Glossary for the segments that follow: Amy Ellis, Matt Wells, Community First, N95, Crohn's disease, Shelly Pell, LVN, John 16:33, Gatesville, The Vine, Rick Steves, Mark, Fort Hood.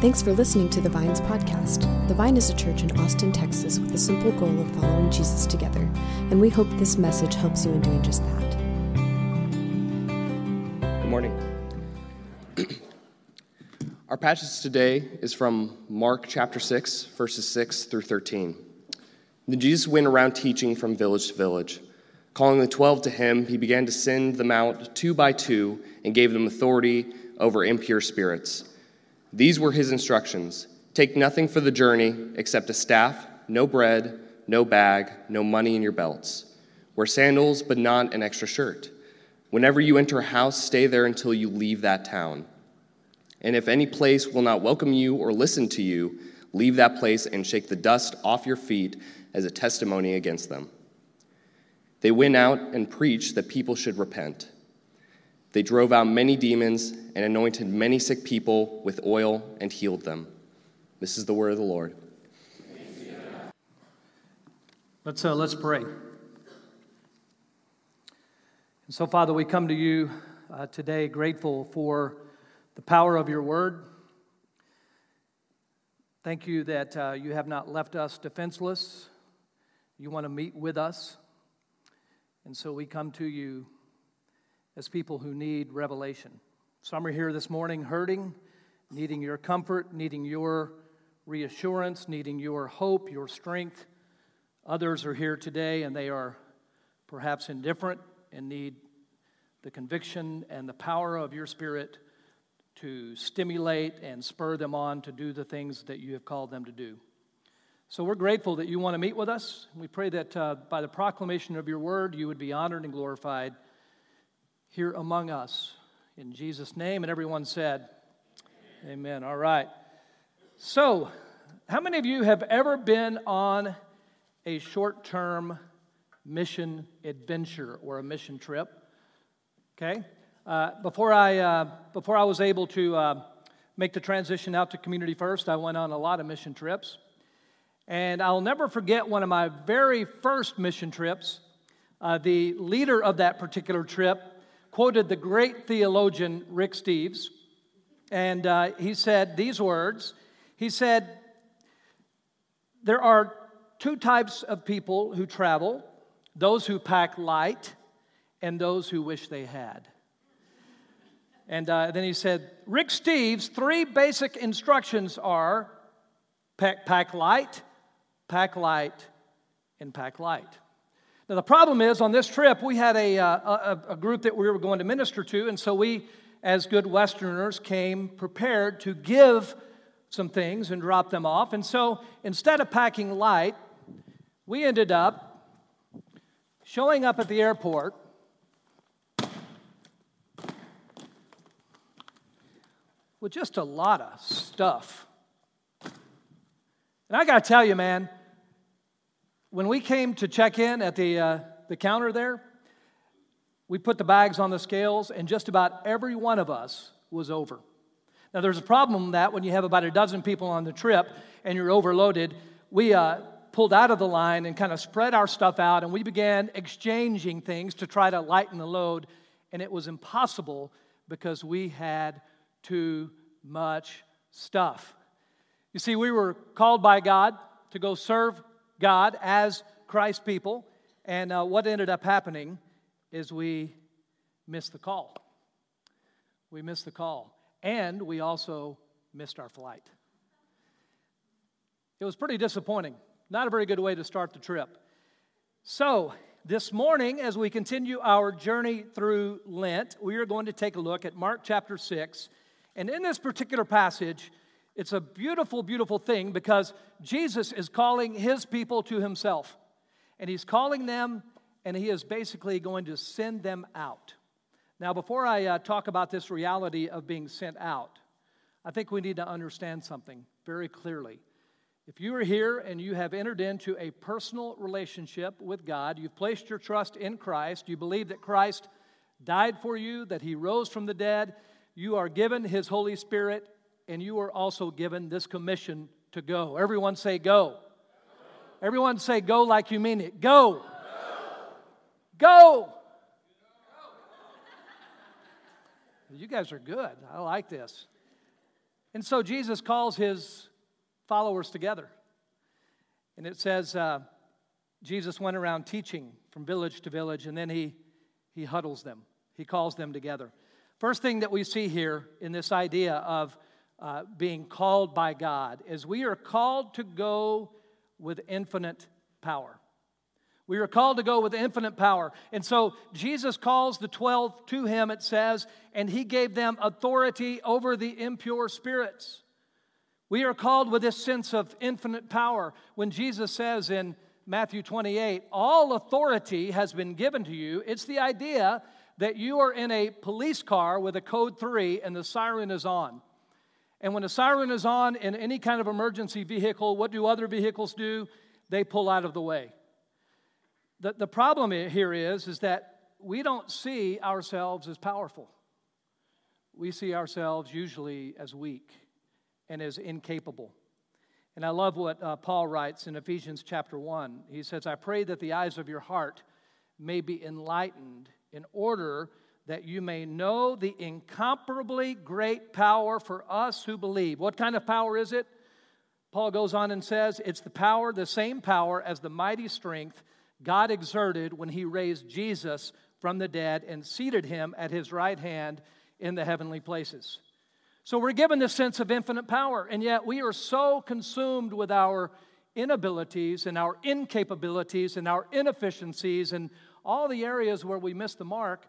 Thanks for listening to The Vine's podcast. The Vine is a church in Austin, Texas, with the simple goal of following Jesus together, and we hope this message helps you in doing just that. Good morning. Our passage today is from Mark chapter 6, verses 6 through 13. Then Jesus went around teaching from village to village. Calling the 12 to him, he began to send them out two by two and gave them authority over impure spirits. These were his instructions. Take nothing for the journey except a staff, no bread, no bag, no money in your belts. Wear sandals, but not an extra shirt. Whenever you enter a house, stay there until you leave that town. And if any place will not welcome you or listen to you, leave that place and shake the dust off your feet as a testimony against them. They went out and preached that people should repent. They drove out many demons and anointed many sick people with oil and healed them. This is the word of the Lord. Let's pray. And so, Father, we come to you today grateful for the power of your word. Thank you that you have not left us defenseless. You want to meet with us. And so we come to you as people who need revelation. Some are here this morning hurting, needing your comfort, needing your reassurance, needing your hope, your strength. Others are here today and they are perhaps indifferent and need the conviction and the power of your Spirit to stimulate and spur them on to do the things that you have called them to do. So we're grateful that you want to meet with us. We pray that by the proclamation of your word, you would be honored and glorified here among us, in Jesus' name, and everyone said, amen. Amen. All right. So, how many of you have ever been on a short-term mission adventure or a mission trip? Okay. Before I was able to make the transition out to Community First, I went on a lot of mission trips, and I'll never forget one of my very first mission trips. The leader of that particular trip quoted the great theologian Rick Steves, and he said these words. He said, there are two types of people who travel, those who pack light and those who wish they had. And then he said, Rick Steves' three basic instructions are pack light, and pack light. Now, the problem is, on this trip, we had a group that we were going to minister to, and so we, as good Westerners, came prepared to give some things and drop them off. And so, instead of packing light, we ended up showing up at the airport with just a lot of stuff. And I got to tell you, man, when we came to check in at the counter there, we put the bags on the scales, and just about every one of us was over. Now, there's a problem that when you have about a dozen people on the trip and you're overloaded, we pulled out of the line and kind of spread our stuff out, and we began exchanging things to try to lighten the load, and it was impossible because we had too much stuff. You see, we were called by God to go serve God as Christ's people, and what ended up happening is we missed the call. We missed the call, and we also missed our flight. It was pretty disappointing. Not a very good way to start the trip. So, this morning, as we continue our journey through Lent, we are going to take a look at Mark chapter 6, and in this particular passage, it's a beautiful, beautiful thing because Jesus is calling his people to himself. And he's calling them, and he is basically going to send them out. Now, before I talk about this reality of being sent out, I think we need to understand something very clearly. If you are here and you have entered into a personal relationship with God, you've placed your trust in Christ, you believe that Christ died for you, that he rose from the dead, you are given his Holy Spirit, and you are also given this commission to go. Everyone say go. Go. Everyone say go like you mean it. Go. Go. Go. Go. You guys are good. I like this. And so Jesus calls his followers together. And it says Jesus went around teaching from village to village, and then he huddles them. He calls them together. First thing that we see here in this idea of being called by God is we are called to go with infinite power. We are called to go with infinite power. And so Jesus calls the 12 to him, it says, and he gave them authority over the impure spirits. We are called with this sense of infinite power. When Jesus says in Matthew 28, all authority has been given to you, it's the idea that you are in a police car with a code 3 and the siren is on. And when a siren is on in any kind of emergency vehicle, what do other vehicles do? They pull out of the way. The problem here is that we don't see ourselves as powerful. We see ourselves usually as weak and as incapable. And I love what Paul writes in Ephesians chapter 1. He says, I pray that the eyes of your heart may be enlightened in order that you may know the incomparably great power for us who believe. What kind of power is it? Paul goes on and says, it's the power, the same power as the mighty strength God exerted when he raised Jesus from the dead and seated him at his right hand in the heavenly places. So we're given this sense of infinite power, and yet we are so consumed with our inabilities and our incapabilities and our inefficiencies and all the areas where we miss the mark.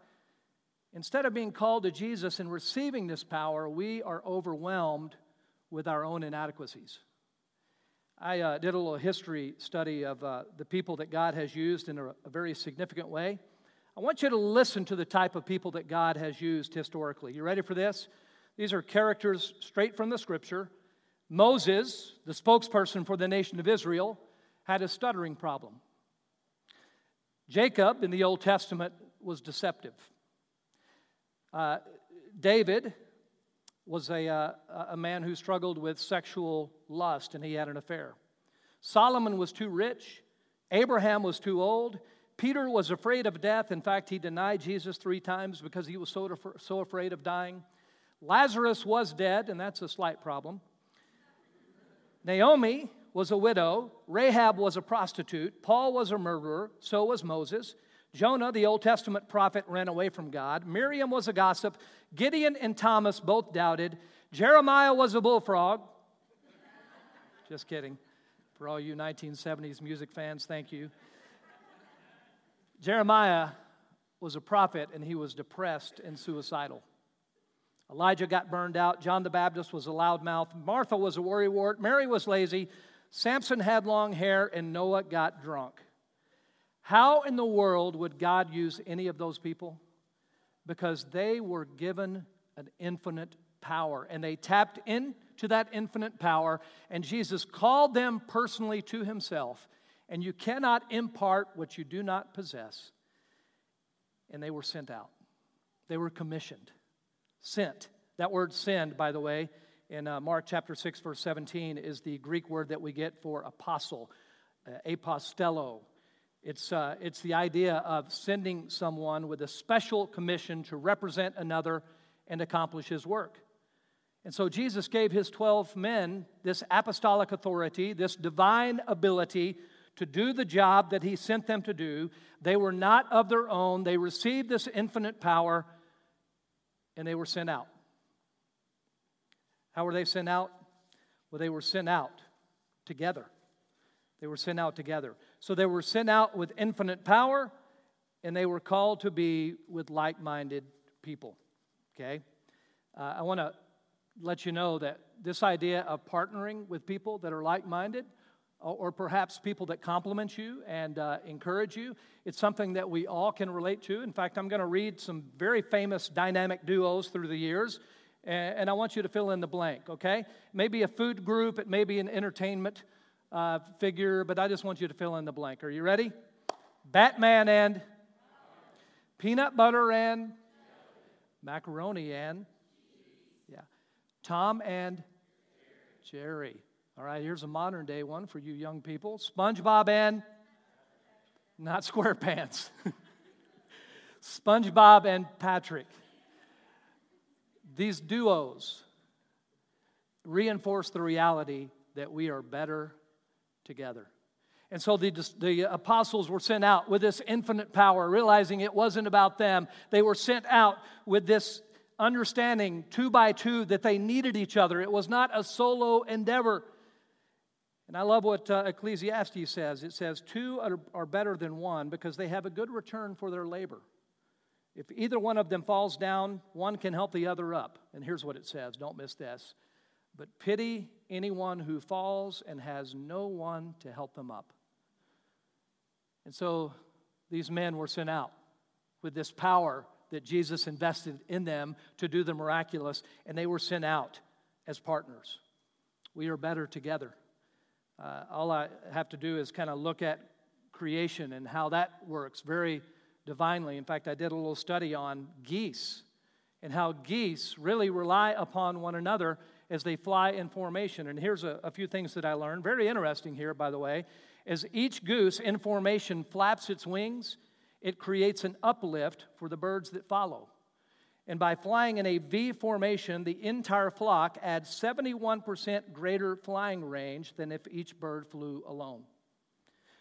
Instead of being called to Jesus and receiving this power, we are overwhelmed with our own inadequacies. I did a little history study of the people that God has used in a very significant way. I want you to listen to the type of people that God has used historically. You ready for this? These are characters straight from the Scripture. Moses, the spokesperson for the nation of Israel, had a stuttering problem. Jacob in the Old Testament was deceptive. David was a man who struggled with sexual lust, and he had an affair. Solomon was too rich. Abraham was too old. Peter was afraid of death. In fact, he denied Jesus 3 times because he was so afraid of dying. Lazarus was dead, and that's a slight problem. Naomi was a widow. Rahab was a prostitute. Paul was a murderer. So was Moses. Jonah, the Old Testament prophet, ran away from God. Miriam was a gossip. Gideon and Thomas both doubted. Jeremiah was a bullfrog. Just kidding. For all you 1970s music fans, thank you. Jeremiah was a prophet, and he was depressed and suicidal. Elijah got burned out. John the Baptist was a loudmouth. Martha was a worrywart. Mary was lazy. Samson had long hair, and Noah got drunk. How in the world would God use any of those people? Because they were given an infinite power, and they tapped into that infinite power, and Jesus called them personally to himself, and you cannot impart what you do not possess. And they were sent out. They were commissioned. Sent. That word send, by the way, in Mark chapter 6, verse 17, is the Greek word that we get for apostle, apostello. It's the idea of sending someone with a special commission to represent another and accomplish his work. And so Jesus gave his 12 men this apostolic authority, this divine ability to do the job that he sent them to do. They were not of their own. They received this infinite power, and they were sent out. How were they sent out? Well, they were sent out together. They were sent out together. So they were sent out with infinite power, and they were called to be with like-minded people, okay? I want to let you know that this idea of partnering with people that are like-minded, or perhaps people that compliment you and encourage you, it's something that we all can relate to. In fact, I'm going to read some very famous dynamic duos through the years, and I want you to fill in the blank, okay? Maybe a food group, it may be an entertainment figure, but I just want you to fill in the blank. Are you ready? Batman and peanut butter and macaroni and Tom and Jerry. All right, here's a modern day one for you young people. SpongeBob and not SquarePants. SpongeBob and Patrick. These duos reinforce the reality that we are better together. And so the apostles were sent out with this infinite power, realizing it wasn't about them. They were sent out with this understanding, 2 by 2, that they needed each other. It was not a solo endeavor. And I love what Ecclesiastes says. It says, 2 are better than 1 because they have a good return for their labor. If either one of them falls down, one can help the other up. And here's what it says. Don't miss this. But pity anyone who falls and has no one to help them up. And so these men were sent out with this power that Jesus invested in them to do the miraculous, and they were sent out as partners. We are better together. All I have to do is kind of look at creation and how that works very divinely. In fact, I did a little study on geese and how geese really rely upon one another as they fly in formation. And here's a few things that I learned. Very interesting here, by the way. As each goose in formation flaps its wings, it creates an uplift for the birds that follow. And by flying in a V formation, the entire flock adds 71% greater flying range than if each bird flew alone.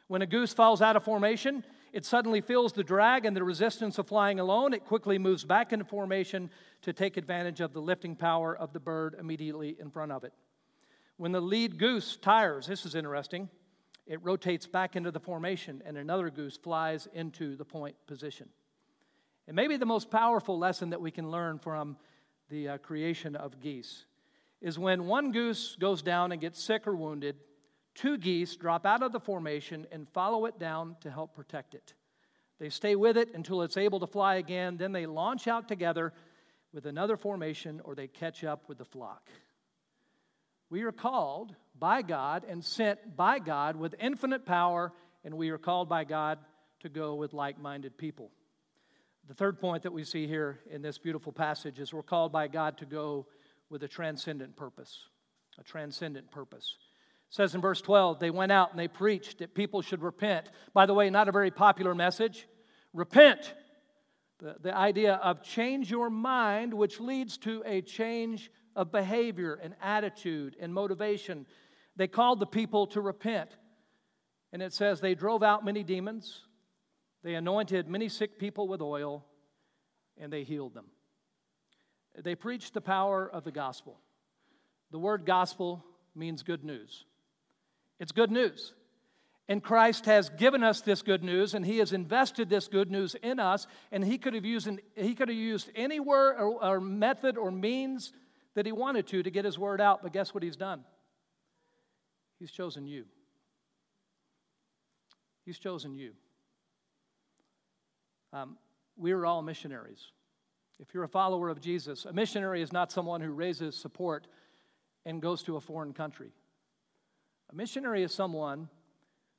When a goose falls out of formation, it suddenly feels the drag and the resistance of flying alone. It quickly moves back into formation to take advantage of the lifting power of the bird immediately in front of it. When the lead goose tires, this is interesting, it rotates back into the formation and another goose flies into the point position. And maybe the most powerful lesson that we can learn from the creation of geese is when one goose goes down and gets sick or wounded, 2 geese drop out of the formation and follow it down to help protect it. They stay with it until it's able to fly again. Then they launch out together with another formation, or they catch up with the flock. We are called by God and sent by God with infinite power, and we are called by God to go with like-minded people. The third point that we see here in this beautiful passage is we're called by God to go with a transcendent purpose. A transcendent purpose. It says in verse 12, they went out and they preached that people should repent. By the way, not a very popular message. Repent. The idea of change your mind, which leads to a change of behavior and attitude and motivation. They called the people to repent. And it says they drove out many demons. They anointed many sick people with oil, and they healed them. They preached the power of the gospel. The word gospel means good news. It's good news. And Christ has given us this good news, and He has invested this good news in us, and He could have used any word or method or means that He wanted to get His word out, but guess what He's done? He's chosen you. He's chosen you. We're all missionaries. If you're a follower of Jesus, a missionary is not someone who raises support and goes to a foreign country. A missionary is someone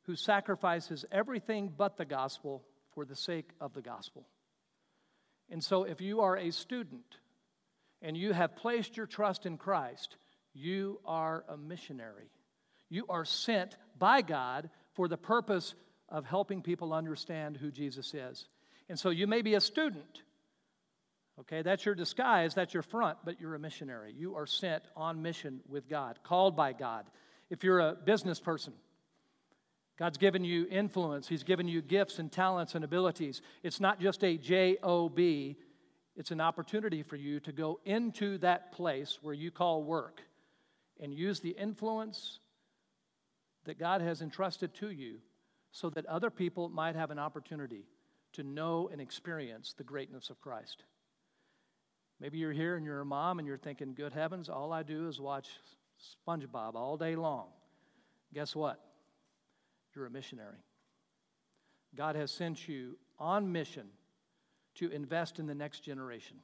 who sacrifices everything but the gospel for the sake of the gospel. And so if you are a student and you have placed your trust in Christ, you are a missionary. You are sent by God for the purpose of helping people understand who Jesus is. And so you may be a student, okay? That's your disguise, that's your front, but you're a missionary. You are sent on mission with God, called by God. If you're a business person, God's given you influence. He's given you gifts and talents and abilities. It's not just a job. It's an opportunity for you to go into that place where you call work and use the influence that God has entrusted to you so that other people might have an opportunity to know and experience the greatness of Christ. Maybe you're here and you're a mom and you're thinking, good heavens, all I do is watch SpongeBob all day long. Guess what? You're a missionary. God has sent you on mission to invest in the next generation.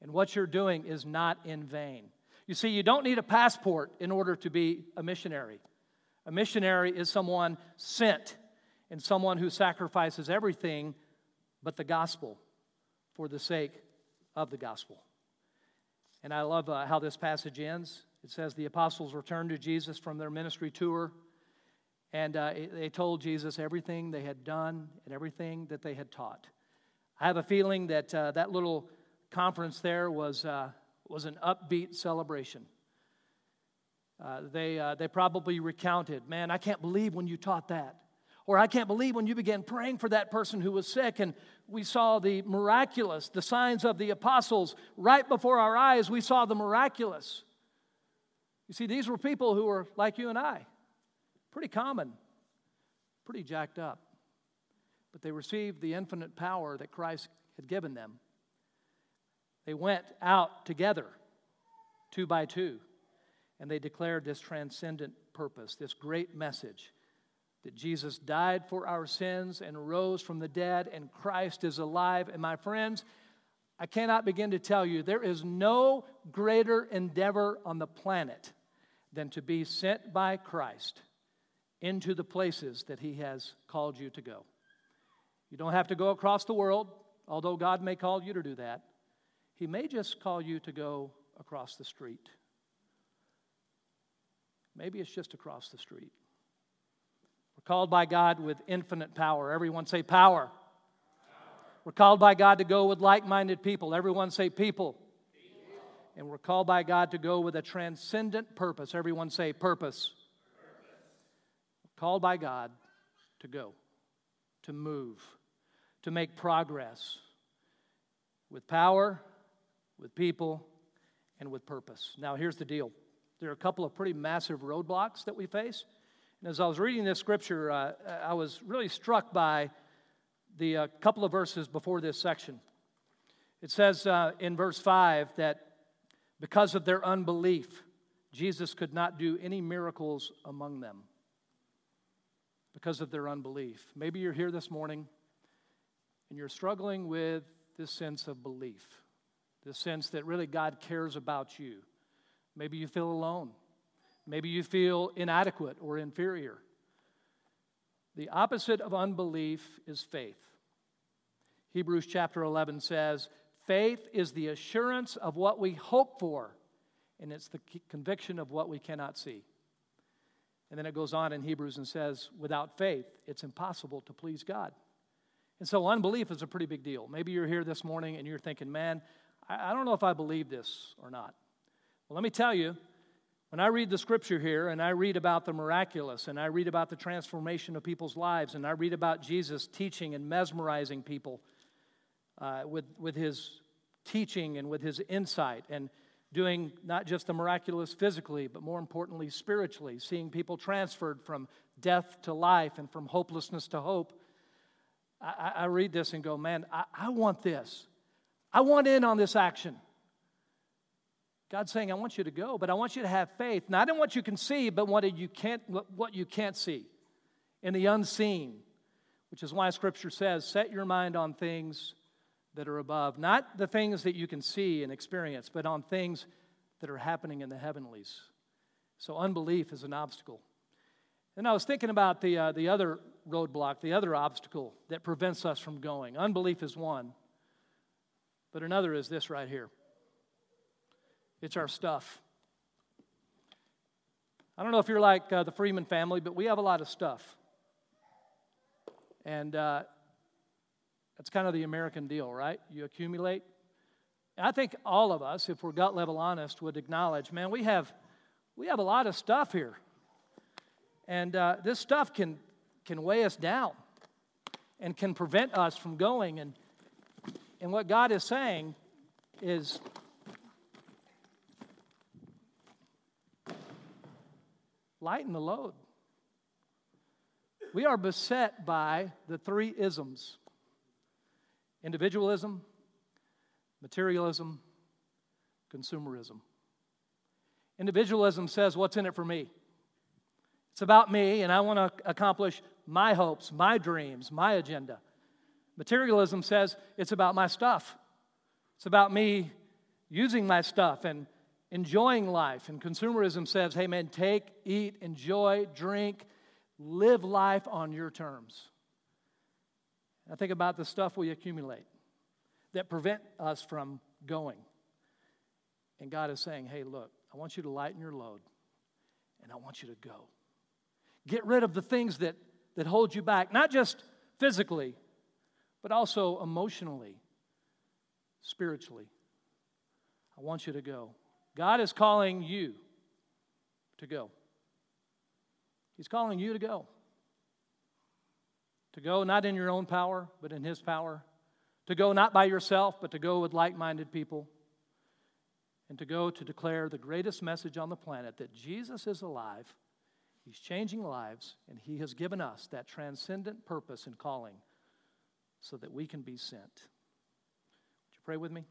And what you're doing is not in vain. You see, you don't need a passport in order to be a missionary. A missionary is someone sent and someone who sacrifices everything but the gospel for the sake of the gospel. And I love how this passage ends. It says the apostles returned to Jesus from their ministry tour, and they told Jesus everything they had done and everything that they had taught. I have a feeling that that little conference there was an upbeat celebration. They probably recounted, man, I can't believe when you taught that. Or I can't believe when you began praying for that person who was sick, and we saw the miraculous, the signs of the apostles right before our eyes. We saw the miraculous. You see, these were people who were like you and I, pretty common, pretty jacked up. But they received the infinite power that Christ had given them. They went out together, two by two, and they declared this transcendent purpose, this great message, that Jesus died for our sins and rose from the dead, and Christ is alive. And my friends, I cannot begin to tell you, there is no greater endeavor on the planet than to be sent by Christ into the places that He has called you to go. You don't have to go across the world, although God may call you to do that. He may just call you to go across the street. Maybe it's just across the street. We're called by God with infinite power. Everyone say power. Power. We're called by God to go with like-minded people. Everyone say people. People. And we're called by God to go with a transcendent purpose. Everyone say purpose. Purpose. We're called by God to go, to move, to make progress with power, with people, and with purpose. Now, here's the deal. There are a couple of pretty massive roadblocks that we face. And as I was reading this scripture, I was really struck by the couple of verses before this section. It says in verse 5 that because of their unbelief, Jesus could not do any miracles among them. Because of their unbelief. Maybe you're here this morning and you're struggling with this sense of belief, this sense that really God cares about you. Maybe you feel alone. Maybe you feel inadequate or inferior. The opposite of unbelief is faith. Hebrews chapter 11 says, faith is the assurance of what we hope for, and it's the conviction of what we cannot see. And then it goes on in Hebrews and says, without faith, it's impossible to please God. And so unbelief is a pretty big deal. Maybe you're here this morning and you're thinking, man, I don't know if I believe this or not. Well, let me tell you, when I read the scripture here and I read about the miraculous and I read about the transformation of people's lives and I read about Jesus teaching and mesmerizing people with his teaching and with his insight and doing not just the miraculous physically, but more importantly spiritually, seeing people transferred from death to life and from hopelessness to hope, I read this and go, man, I want this. I want in on this action. God's saying, I want you to go, but I want you to have faith, not in what you can see, but what you can't see, in the unseen, which is why Scripture says, set your mind on things that are above, not the things that you can see and experience, but on things that are happening in the heavenlies. So unbelief is an obstacle. And I was thinking about the other roadblock, the other obstacle that prevents us from going. Unbelief is one, but another is this right here. It's our stuff. I don't know if you're like the Freeman family, but we have a lot of stuff. And that's kind of the American deal, right? You accumulate. And I think all of us, if we're gut level honest, would acknowledge, man, we have a lot of stuff here. And this stuff can weigh us down and can prevent us from going. And what God is saying is, lighten the load. We are beset by the three isms: individualism, materialism, consumerism. Individualism says, what's in it for me? It's about me, and I want to accomplish my hopes, my dreams, my agenda. Materialism says, it's about my stuff. It's about me using my stuff and enjoying life. And consumerism says, hey man, take, eat, enjoy, drink, live life on your terms. I think about the stuff we accumulate that prevent us from going. And God is saying, hey look, I want you to lighten your load and I want you to go. Get rid of the things that hold you back, not just physically, but also emotionally, spiritually. I want you to go. God is calling you to go. He's calling you to go. To go not in your own power, but in His power. To go not by yourself, but to go with like-minded people. And to go to declare the greatest message on the planet, that Jesus is alive, He's changing lives, and He has given us that transcendent purpose and calling so that we can be sent. Would you pray with me?